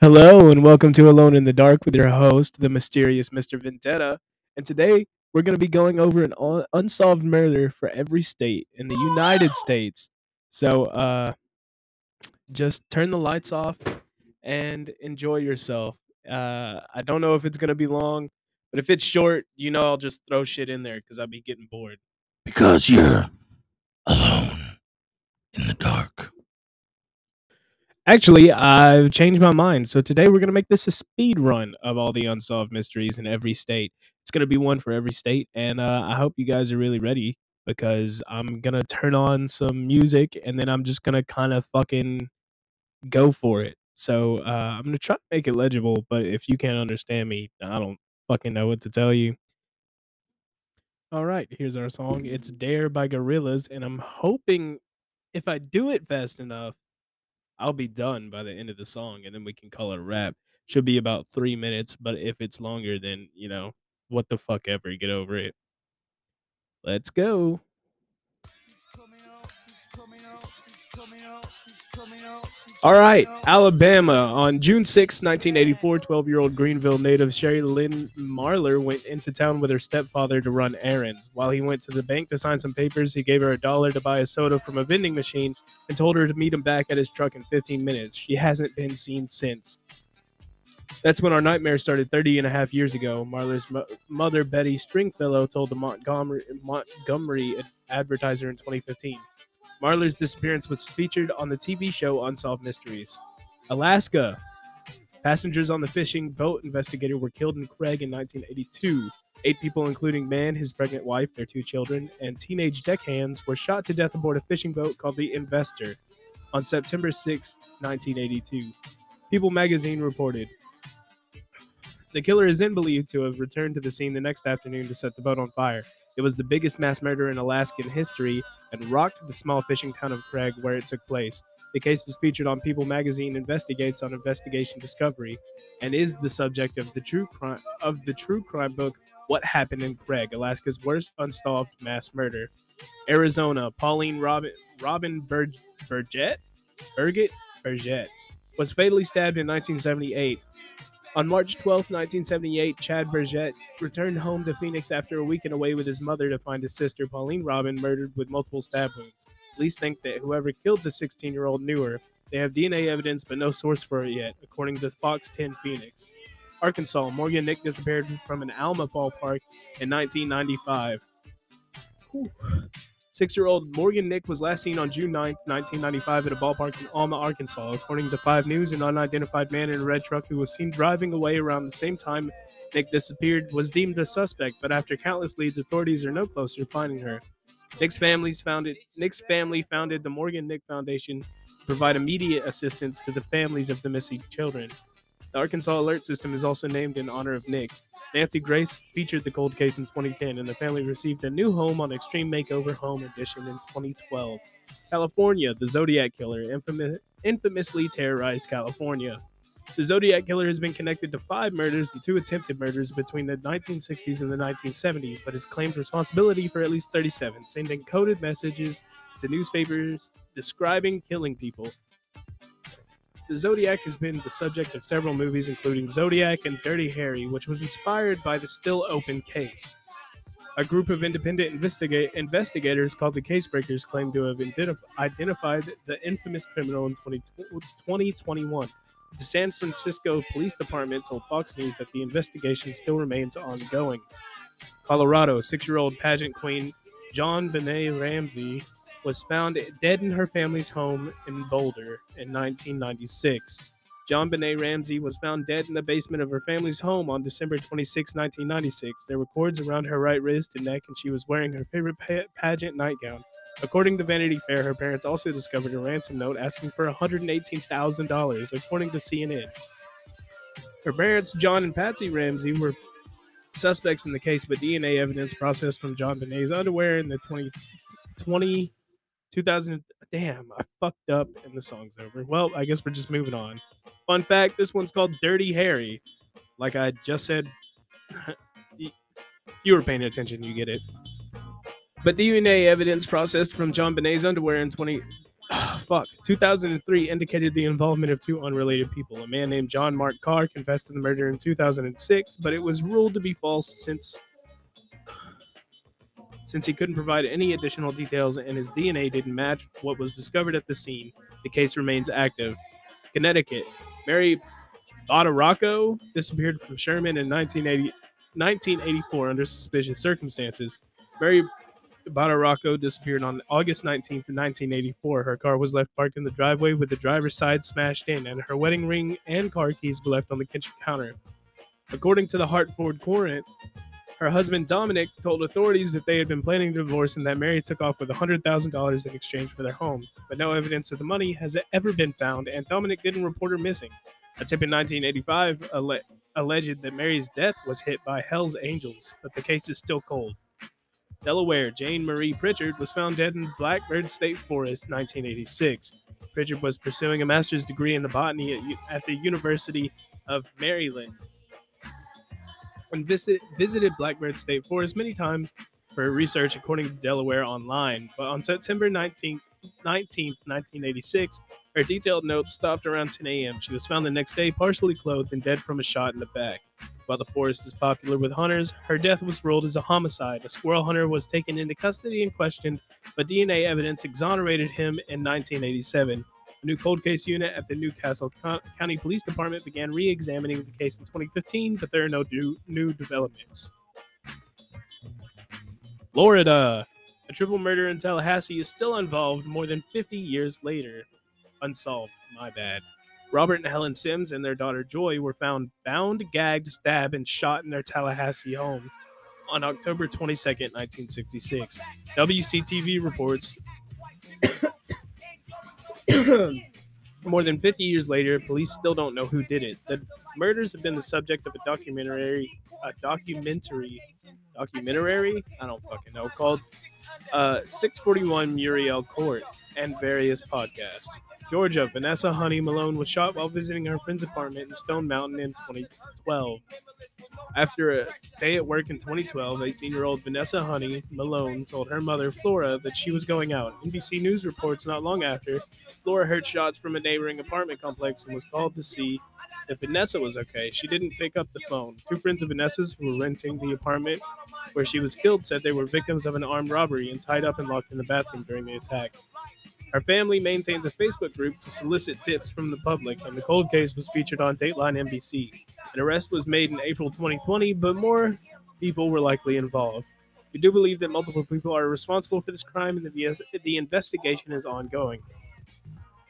Hello and welcome to Alone in the Dark with your host, the mysterious Mr. Vendetta. And today we're going to be going over an unsolved murder for every state in the United States. So just turn the lights off and enjoy yourself. I don't know if it's going to be long, but if it's short, you know I'll just throw shit in there because I'll be getting bored. Because you're alone in the dark. Actually, I've changed my mind. So today we're going to make this a speed run of all the unsolved mysteries in every state. It's going to be one for every state. And I hope you guys are really ready because I'm going to turn on some music and then I'm just going to kind of fucking go for it. So I'm going to try to make it legible. But if you can't understand me, I don't fucking know what to tell you. All right, here's our song. It's Dare by Gorillaz. And I'm hoping if I do it fast enough, I'll be done by the end of the song, and then we can call it a wrap. Should be about 3 minutes, but if it's longer, then, you know, what the fuck ever. Get over it. Let's go. All right, Alabama. On June 6, 1984, 12-year-old Greenville native Sherry Lynn Marler went into town with her stepfather to run errands. While he went to the bank to sign some papers, he gave her $1 to buy a soda from a vending machine and told her to meet him back at his truck in 15 minutes. She hasn't been seen since. That's when our nightmare started 30 and a half years ago. Marler's mother, Betty Stringfellow, told the Montgomery Advertiser in 2015. Marler's disappearance was featured on the TV show Unsolved Mysteries. Alaska. Passengers on the fishing boat Investigator were killed in Craig in 1982. 8 people, including man, his pregnant wife, their 2 children, and teenage deckhands, were shot to death aboard a fishing boat called the Investor on September 6, 1982. People magazine reported. The killer is then believed to have returned to the scene the next afternoon to set the boat on fire. It was the biggest mass murder in Alaskan history and rocked the small fishing town of Craig where it took place. The case was featured on People magazine Investigates on Investigation Discovery and is the subject of the true crime book What Happened in Craig, Alaska's Worst Unsolved Mass Murder. Arizona, Pauline Robin Berget was fatally stabbed in 1978. On March 12, 1978, Chad Burgett returned home to Phoenix after a weekend away with his mother to find his sister, Pauline Robin, murdered with multiple stab wounds. Police think that whoever killed the 16-year-old knew her. They have DNA evidence, but no source for it yet, according to Fox 10 Phoenix. Arkansas, Morgan Nick disappeared from an Alma ballpark in 1995. 6-year-old Morgan Nick was last seen on June 9, 1995 at a ballpark in Alma, Arkansas. According to 5 News, an unidentified man in a red truck who was seen driving away around the same time Nick disappeared was deemed a suspect, but after countless leads, authorities are no closer to finding her. Nick's family founded the Morgan Nick Foundation to provide immediate assistance to the families of the missing children. The Arkansas Alert System is also named in honor of Nick. Nancy Grace featured the cold case in 2010, and the family received a new home on Extreme Makeover Home Edition in 2012. California, the Zodiac Killer infamously terrorized California. The Zodiac Killer has been connected to 5 murders and 2 attempted murders between the 1960s and the 1970s, but has claimed responsibility for at least 37, sending coded messages to newspapers describing killing people. The Zodiac has been the subject of several movies, including Zodiac and Dirty Harry, which was inspired by the still-open case. A group of independent investigators called the Casebreakers claimed to have identified the infamous criminal in 2021. The San Francisco Police Department told Fox News that the investigation still remains ongoing. Colorado, 6-year-old pageant queen JonBenet Ramsey was found dead in her family's home in Boulder in 1996. JonBenet Ramsey was found dead in the basement of her family's home on December 26, 1996. There were cords around her right wrist and neck, and she was wearing her favorite pageant nightgown. According to Vanity Fair, her parents also discovered a ransom note asking for $118,000, according to CNN. Her parents, John and Patsy Ramsey, were suspects in the case, but DNA evidence processed from JonBenet's underwear in the 2000. Damn, I fucked up and the song's over. Well, I guess we're just moving on. Fun fact, this one's called Dirty Harry. Like I just said, if you were paying attention, you get it. But DNA evidence processed from JonBenet's underwear in 20 2003 indicated the involvement of two unrelated people. A man named John Mark Carr confessed to the murder in 2006, but it was ruled to be false since he couldn't provide any additional details and his DNA didn't match what was discovered at the scene. The case remains active. Connecticut. Mary Botarocco disappeared from Sherman in 1984 under suspicious circumstances. Mary Botarocco disappeared on August 19th, 1984. Her car was left parked in the driveway with the driver's side smashed in, and her wedding ring and car keys were left on the kitchen counter. According to the Hartford Courant, her husband Dominic told authorities that they had been planning a divorce and that Mary took off with $100,000 in exchange for their home. But no evidence of the money has ever been found, and Dominic didn't report her missing. A tip in 1985 alleged that Mary's death was hit by Hell's Angels, but the case is still cold. Delaware. Jane Marie Pritchard was found dead in Blackbird State Forest, 1986. Pritchard was pursuing a master's degree in botany at the University of Maryland and visited Blackbird State Forest many times for research, according to Delaware Online. But on September 19th, 1986, her detailed note stopped around 10 a.m. She was found the next day partially clothed and dead from a shot in the back. While the forest is popular with hunters, her death was ruled as a homicide. A squirrel hunter was taken into custody and questioned, but DNA evidence exonerated him in 1987. A new cold case unit at the New Castle County Police Department began re-examining the case in 2015, but there are no new developments. Florida. A triple murder in Tallahassee is still unsolved more than 50 years later. Robert and Helen Sims and their daughter Joy were found bound, gagged, stabbed, and shot in their Tallahassee home on October 22, 1966. WCTV reports more than 50 years later, police still don't know who did it. The murders have been the subject of a documentary, I don't fucking know, called 641 Muriel Court, and various podcasts. Georgia. Vanessa Honey Malone was shot while visiting her friend's apartment in Stone Mountain in 2012. After a day at work in 2012, 18-year-old Vanessa Honey Malone told her mother, Flora, that she was going out. NBC News reports not long after, Flora heard shots from a neighboring apartment complex and was called to see if Vanessa was okay. She didn't pick up the phone. Two friends of Vanessa's who were renting the apartment where she was killed said they were victims of an armed robbery and tied up and locked in the bathroom during the attack. Her family maintains a Facebook group to solicit tips from the public, and the cold case was featured on Dateline NBC. An arrest was made in April 2020, but more people were likely involved. We do believe that multiple people are responsible for this crime, and the investigation is ongoing.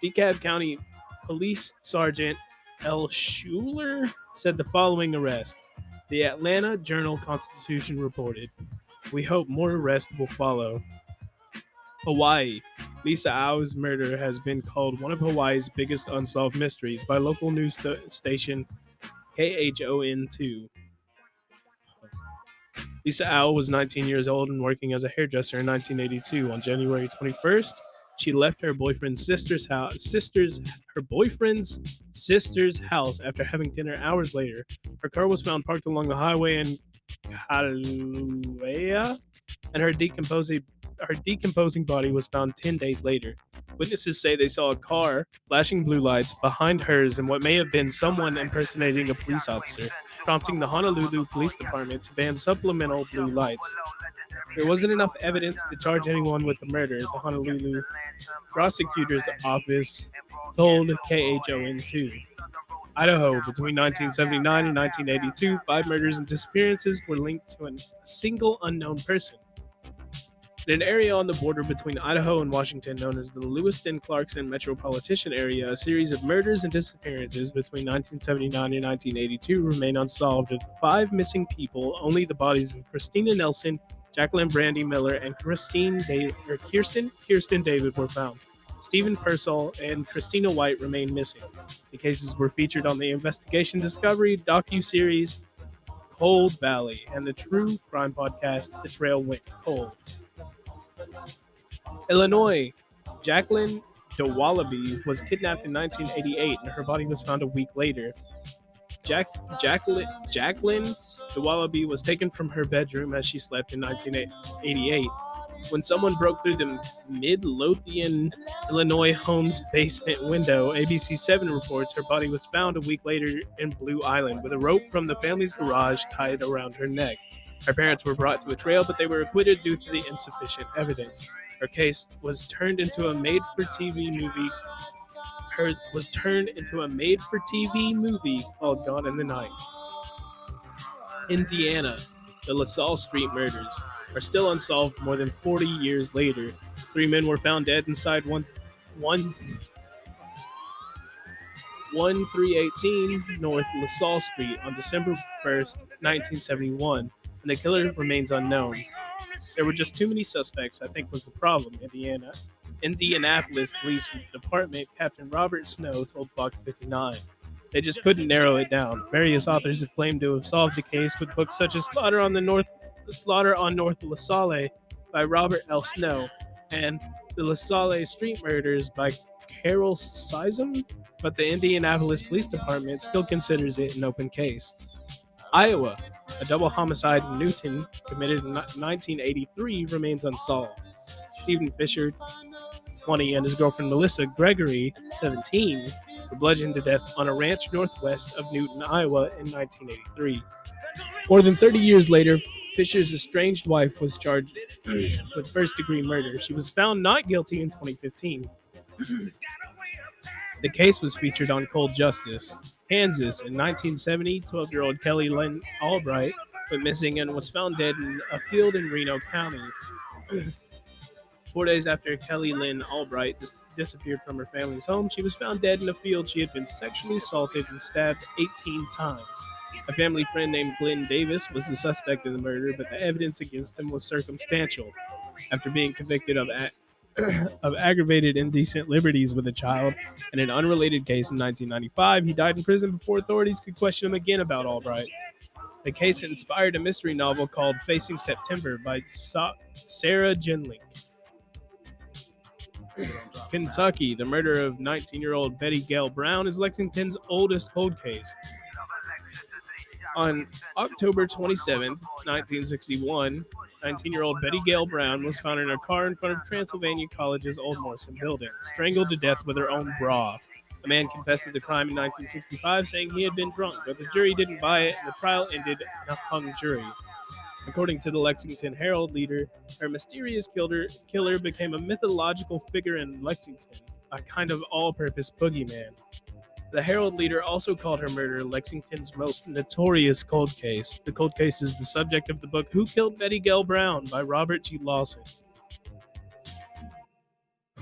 DeKalb County Police Sergeant L. Schuler said the following arrest. The Atlanta Journal-Constitution reported, "We hope more arrests will follow." Hawaii. Lisa Au's murder has been called one of Hawaii's biggest unsolved mysteries by local news station KHON2. Lisa Au was 19 years old and working as a hairdresser in 1982. On January 21st, she left her boyfriend's sister's house after having dinner hours later. Her car was found parked along the highway in Kilauea, and her decomposing body was found 10 days later. Witnesses say they saw a car flashing blue lights behind hers and what may have been someone impersonating a police officer, prompting the Honolulu Police Department to ban supplemental blue lights. There wasn't enough evidence to charge anyone with the murder, the Honolulu Prosecutor's Office told KHON2. Idaho. Between 1979 and 1982, 5 murders and disappearances were linked to a single unknown person. In an area on the border between Idaho and Washington known as the Lewiston-Clarkson Metropolitan Area, a series of murders and disappearances between 1979 and 1982 remain unsolved. Of 5 missing people, only the bodies of Christina Nelson, Jacqueline Brandy Miller, and Kirsten David were found. Stephen Purcell and Christina White remain missing. The cases were featured on the Investigation Discovery docu-series Cold Valley and the true crime podcast The Trail Went Cold. Illinois. Jacqueline DeWallaby was kidnapped in 1988 and her body was found a week later. Jacqueline DeWallaby was taken from her bedroom as she slept in 1988. when someone broke through the Midlothian, Illinois home's basement window. ABC7 reports her body was found a week later in Blue Island with a rope from the family's garage tied around her neck. Her parents were brought to a trial, but they were acquitted due to the insufficient evidence. Her case was turned into a made-for-TV movie. Her was turned into a made-for-TV movie called Gone in the Night. Indiana, the LaSalle Street murders are still unsolved more than 40 years later. Three men were found dead inside 1318 North LaSalle Street on December 1st, 1971, and the killer remains unknown. There were just too many suspects, I think, was the problem, Indianapolis Police Department Captain Robert Snow told Fox 59. They just couldn't narrow it down. Various authors have claimed to have solved the case with books such as Slaughter on North LaSalle by Robert L. Snow and The LaSalle Street Murders by Carol Sizem, but the Indianapolis Police Department still considers it an open case. Iowa, a double homicide in Newton committed in 1983 remains unsolved. Stephen Fisher, 20, and his girlfriend Melissa Gregory, 17, were bludgeoned to death on a ranch northwest of Newton, Iowa in 1983. More than 30 years later, Fisher's estranged wife was charged with first-degree murder. She was found not guilty in 2015. The case was featured on Cold Justice. Kansas, in 1970, 12-year-old Kelly Lynn Albright went missing and was found dead in a field in Reno County. 4 days after Kelly Lynn Albright disappeared from her family's home, she was found dead in a field. She had been sexually assaulted and stabbed 18 times. A family friend named Glenn Davis was the suspect in the murder, but the evidence against him was circumstantial. After being convicted of aggravated indecent liberties with a child in an unrelated case in 1995, he died in prison before authorities could question him again about Albright. The case inspired a mystery novel called Facing September by Sarah Genling. Kentucky, the murder of 19-year-old Betty Gail Brown is Lexington's oldest cold case. On October 27, 1961, 19-year-old Betty Gail Brown was found in her car in front of Transylvania College's Old Morrison building, strangled to death with her own bra. A man confessed to the crime in 1965, saying he had been drunk, but the jury didn't buy it, and the trial ended in a hung jury. According to the Lexington Herald leader, her mysterious killer became a mythological figure in Lexington, a kind of all-purpose boogeyman. The Herald leader also called her murder Lexington's most notorious cold case. The cold case is the subject of the book Who Killed Betty Gail Brown by Robert G. Lawson.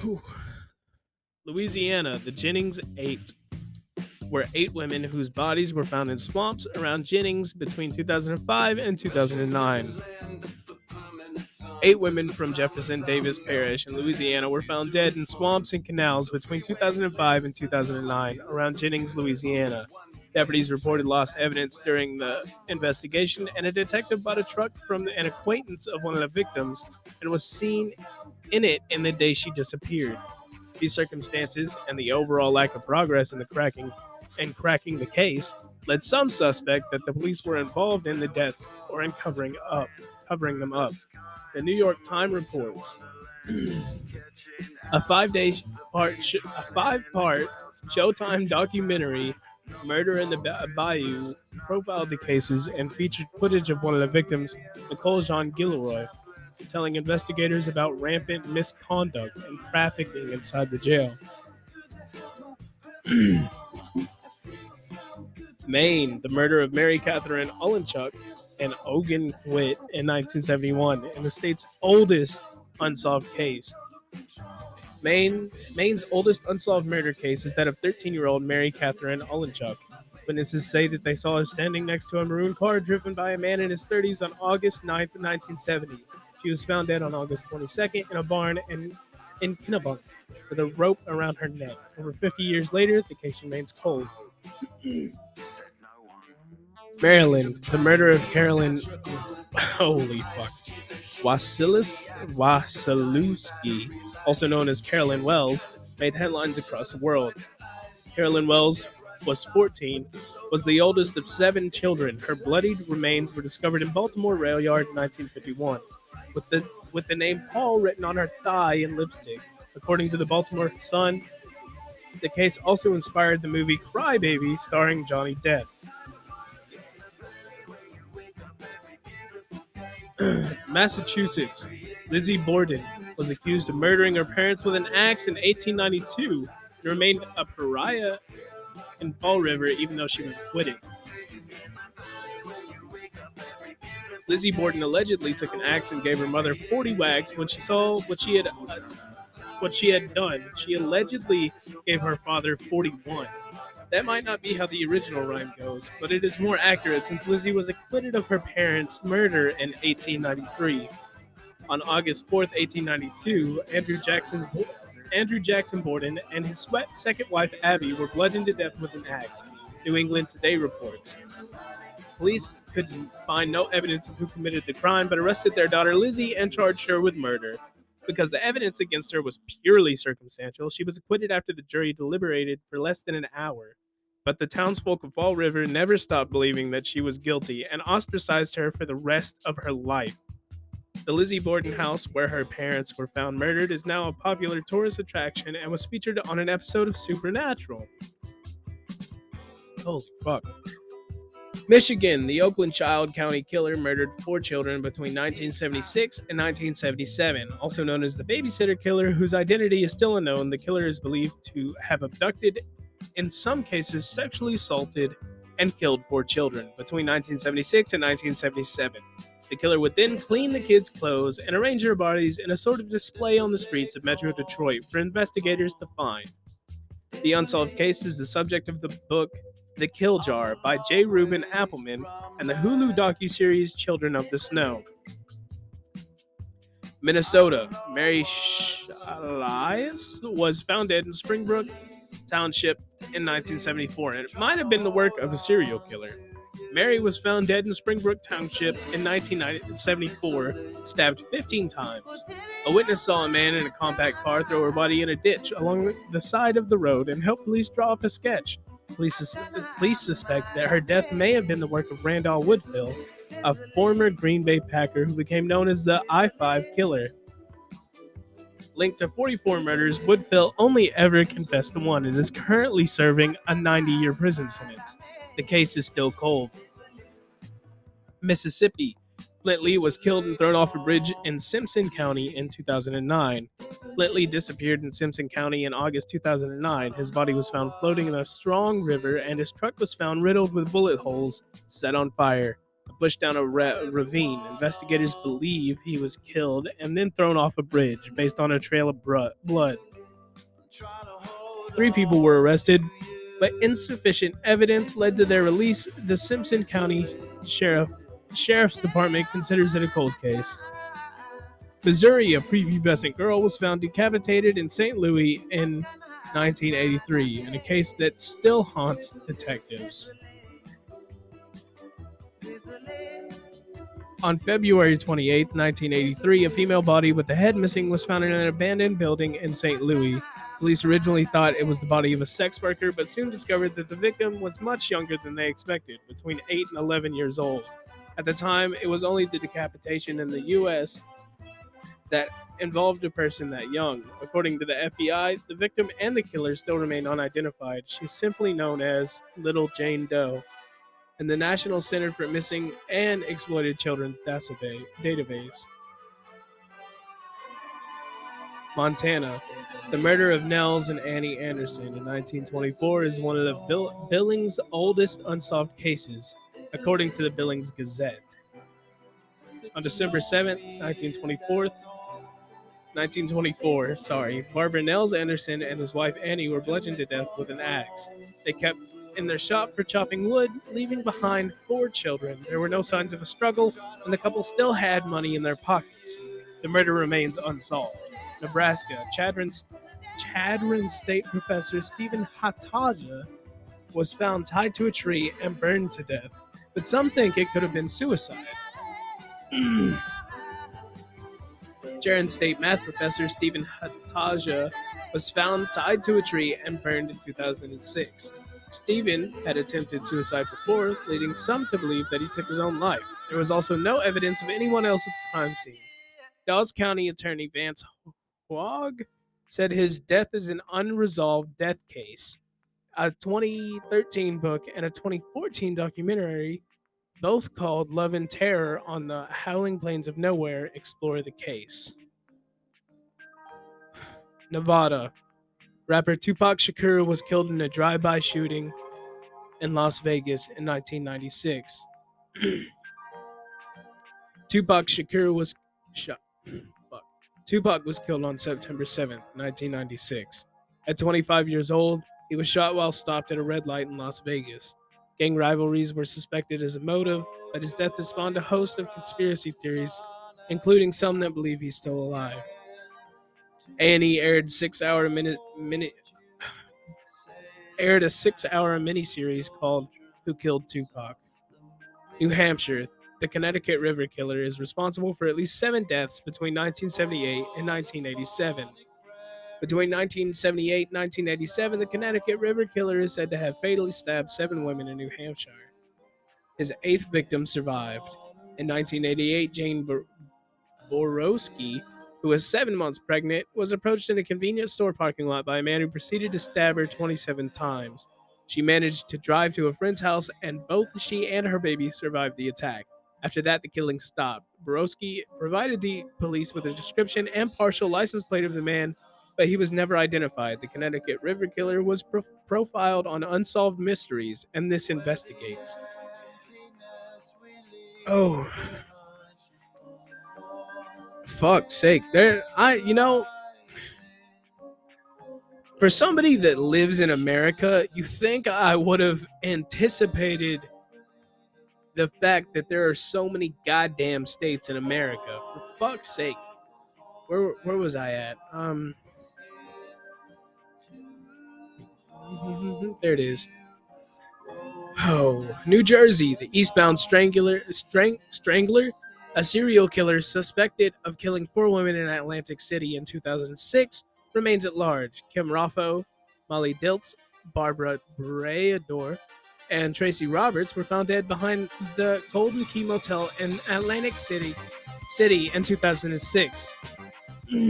Whew. Louisiana, the Jennings 8. Were 8 women whose bodies were found in swamps around Jennings between 2005 and 2009. 8 women from Jefferson Davis Parish in Louisiana were found dead in swamps and canals between 2005 and 2009 around Jennings, Louisiana. Deputies reported lost evidence during the investigation, and a detective bought a truck from an acquaintance of one of the victims and was seen in it in the day she disappeared. These circumstances and the overall lack of progress in the cracking the case led some suspect that the police were involved in the deaths or in covering them up. The New York Times reports a five-part Showtime documentary, Murder in the Bayou, profiled the cases and featured footage of one of the victims, Nicole Jean Gilroy, telling investigators about rampant misconduct and trafficking inside the jail. Maine, the murder of Mary Catherine Olenchuk and Ogun Witt in 1971, and the state's oldest unsolved case. Maine's oldest unsolved murder case is that of 13-year-old Mary Catherine Olenchuk. Witnesses say that they saw her standing next to a maroon car driven by a man in his 30s on August 9th, 1970. She was found dead on August 22nd in a barn in Kennebunk with a rope around her neck. Over 50 years later, the case remains cold. Maryland, the murder of Carolyn... Holy fuck. Wasilewski, also known as Carolyn Wells, made headlines across the world. Carolyn Wells was 14, was the oldest of 7 children. Her bloodied remains were discovered in Baltimore rail yard in 1951. With the with the name Paul written on her thigh in lipstick. According to the Baltimore Sun, the case also inspired the movie Cry Baby, starring Johnny Depp. Massachusetts. Lizzie Borden was accused of murdering her parents with an axe in 1892 and remained a pariah in Fall River even though she was acquitted. Lizzie Borden allegedly took an axe and gave her mother 40 whacks when she saw what she had done. She allegedly gave her father 41. That might not be how the original rhyme goes, but it is more accurate since Lizzie was acquitted of her parents' murder in 1893. On August 4th, 1892, Andrew Jackson Borden and his second wife, Abby, were bludgeoned to death with an axe, New England Today reports. Police could find no evidence of who committed the crime, but arrested their daughter, Lizzie, and charged her with murder. Because the evidence against her was purely circumstantial, she was acquitted after the jury deliberated for less than an hour. But the townsfolk of Fall River never stopped believing that she was guilty and ostracized her for the rest of her life. The Lizzie Borden house, where her parents were found murdered, is now a popular tourist attraction and was featured on an episode of Supernatural. Holy fuck. Michigan. The Oakland Child County Killer murdered 4 children between 1976 and 1977, also known as the Babysitter Killer, whose identity is still unknown. The killer is believed to have abducted, in some cases sexually assaulted, and killed 4 children between 1976 and 1977. The killer would then clean the kids' clothes and arrange their bodies in a sort of display on the streets of Metro Detroit for investigators to find. The unsolved case is the subject of the book The Kill Jar by J. Reuben Appleman and the Hulu docuseries Children of the Snow. Minnesota. Mary Shalias was found dead in Springbrook Township in 1974, and it might have been the work of a serial killer. Mary was found dead in Springbrook Township in 1974, stabbed 15 times. A witness saw a man in a compact car throw her body in a ditch along the side of the road and helped police draw up a sketch. Police suspect that her death may have been the work of Randall Woodfill, a former Green Bay Packer who became known as the I-5 Killer. Linked to 44 murders, Woodfill only ever confessed to one and is currently serving a 90-year prison sentence. The case is still cold. Mississippi. Flint Lee was killed and thrown off a bridge in Simpson County in 2009. Flint Lee disappeared in Simpson County in August 2009. His body was found floating in a strong river, and his truck was found riddled with bullet holes, set on fire, and pushed down a ravine. Investigators believe he was killed and then thrown off a bridge based on a trail of blood. 3 people were arrested, but insufficient evidence led to their release. The Simpson County Sheriff's Department considers it a cold case. Missouri. A prepubescent girl was found decapitated in St. Louis in 1983, in a case that still haunts detectives. On February 28, 1983, a female body with the head missing was found in an abandoned building in St. Louis. Police originally thought it was the body of a sex worker, but soon discovered that the victim was much younger than they expected, between 8 and 11 years old. At the time, it was only the decapitation in the U.S. that involved a person that young. According to the FBI, the victim and the killer still remain unidentified. She's simply known as Little Jane Doe. And the National Center for Missing and Exploited Children's Database. Montana. The murder of Nels and Annie Anderson in 1924 is one of the Billings' oldest unsolved cases, according to the Billings Gazette. On December 7th, 1924, Barbara Nels Anderson and his wife Annie were bludgeoned to death with an axe. They kept in their shop for chopping wood, leaving behind 4 children. There were no signs of a struggle, and the couple still had money in their pockets. The murder remains unsolved. Nebraska. Chadron State Professor Stephen Hataja was found tied to a tree and burned to death, but some think it could have been suicide. Chadron State Math Professor Stephen Hataja was found tied to a tree and burned in 2006. Stephen had attempted suicide before, leading some to believe that he took his own life. There was also no evidence of anyone else at the crime scene. Dawes County Attorney Vance Hogg said his death is an unresolved death case. A 2013 book and a 2014 documentary, both called Love and Terror on the Howling Plains of Nowhere, explore the case. Nevada. Rapper Tupac Shakur was killed in a drive-by shooting in Las Vegas in 1996. Tupac was killed on September 7th, 1996. At 25 years old, he was shot while stopped at a red light in Las Vegas. Gang rivalries were suspected as a motive, but his death has spawned a host of conspiracy theories, including some that believe he's still alive. A&E aired a six-hour miniseries called Who Killed Tupac? New Hampshire. The Connecticut River Killer is responsible for at least 7 deaths between 1978 and 1987. Between 1978 and 1987, the Connecticut River Killer is said to have fatally stabbed 7 women in New Hampshire. His 8th victim survived. In 1988, Jane Borowski, who was 7 months pregnant, was approached in a convenience store parking lot by a man who proceeded to stab her 27 times. She managed to drive to a friend's house, and both she and her baby survived the attack. After that, the killing stopped. Borowski provided the police with a description and partial license plate of the man, but he was never identified. The Connecticut River Killer was profiled on Unsolved Mysteries, and This Investigates. Oh, fuck's sake! For somebody that lives in America, you think I would have anticipated the fact that there are so many goddamn states in America. For fuck's sake, where was I at? There it is. Oh, New Jersey, the eastbound strangler, a serial killer suspected of killing 4 women in Atlantic City in 2006, remains at large. Kim Raffo, Molly Diltz, Barbara Breador, and Tracy Roberts were found dead behind the Golden Key Motel in Atlantic City in 2006. They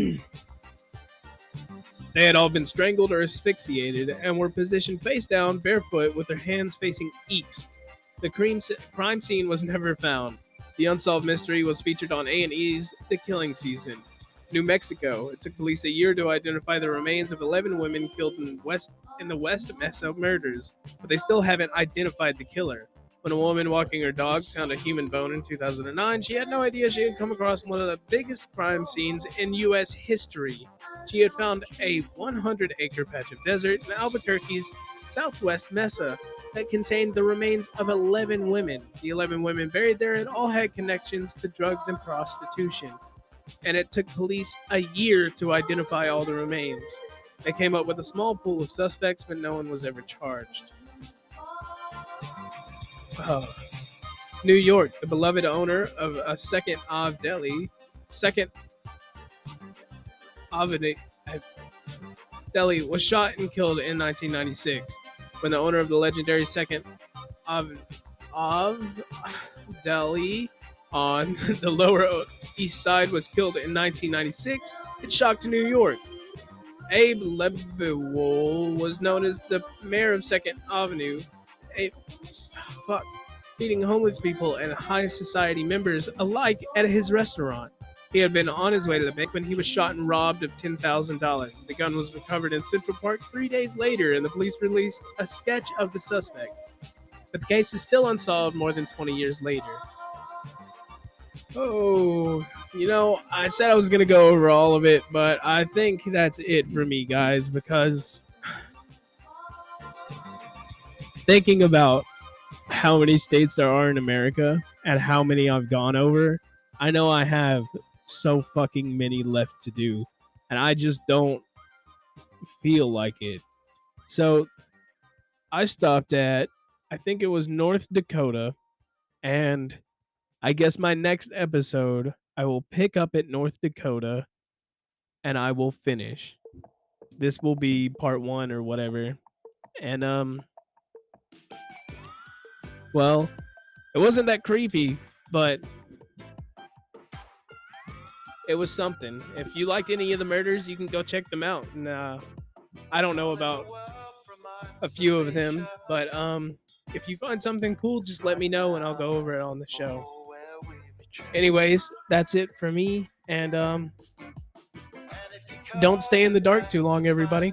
had all been strangled or asphyxiated and were positioned face down, barefoot, with their hands facing east. The crime scene was never found. The Unsolved Mystery was featured on A&E's The Killing Season. New Mexico. It took police a year to identify the remains of 11 women killed in the West Mesa murders, but they still haven't identified the killer. When a woman walking her dog found a human bone in 2009, she had no idea she had come across one of the biggest crime scenes in U.S. history. She had found a 100-acre patch of desert in Albuquerque's Southwest Mesa that contained the remains of 11 women. The 11 women buried there had all had connections to drugs and prostitution, and it took police a year to identify all the remains. They came up with a small pool of suspects, but no one was ever charged. New York, the beloved owner of a Second Ave Deli was shot and killed in 1996. When the owner of the legendary Second Ave Deli on the Lower East Side was killed in 1996, it shocked New York. Abe Leviwol was known as the mayor of Second Avenue. Feeding homeless people and high society members alike at his restaurant. He had been on his way to the bank when he was shot and robbed of $10,000. The gun was recovered in Central Park 3 days later, and the police released a sketch of the suspect. But the case is still unsolved more than 20 years later. Oh, I said I was going to go over all of it, but I think that's it for me, guys, because thinking about how many states there are in America and how many I've gone over, I know I have so fucking many left to do, and I just don't feel like it. So I stopped at, I think it was North Dakota, and I guess my next episode, I will pick up at North Dakota and I will finish. This will be part 1 or whatever. And, well, it wasn't that creepy, but it was something. If you liked any of the murders, you can go check them out. And I don't know about a few of them, but if you find something cool, just let me know and I'll go over it on the show. Anyways, that's it for me, and don't stay in the dark too long, everybody.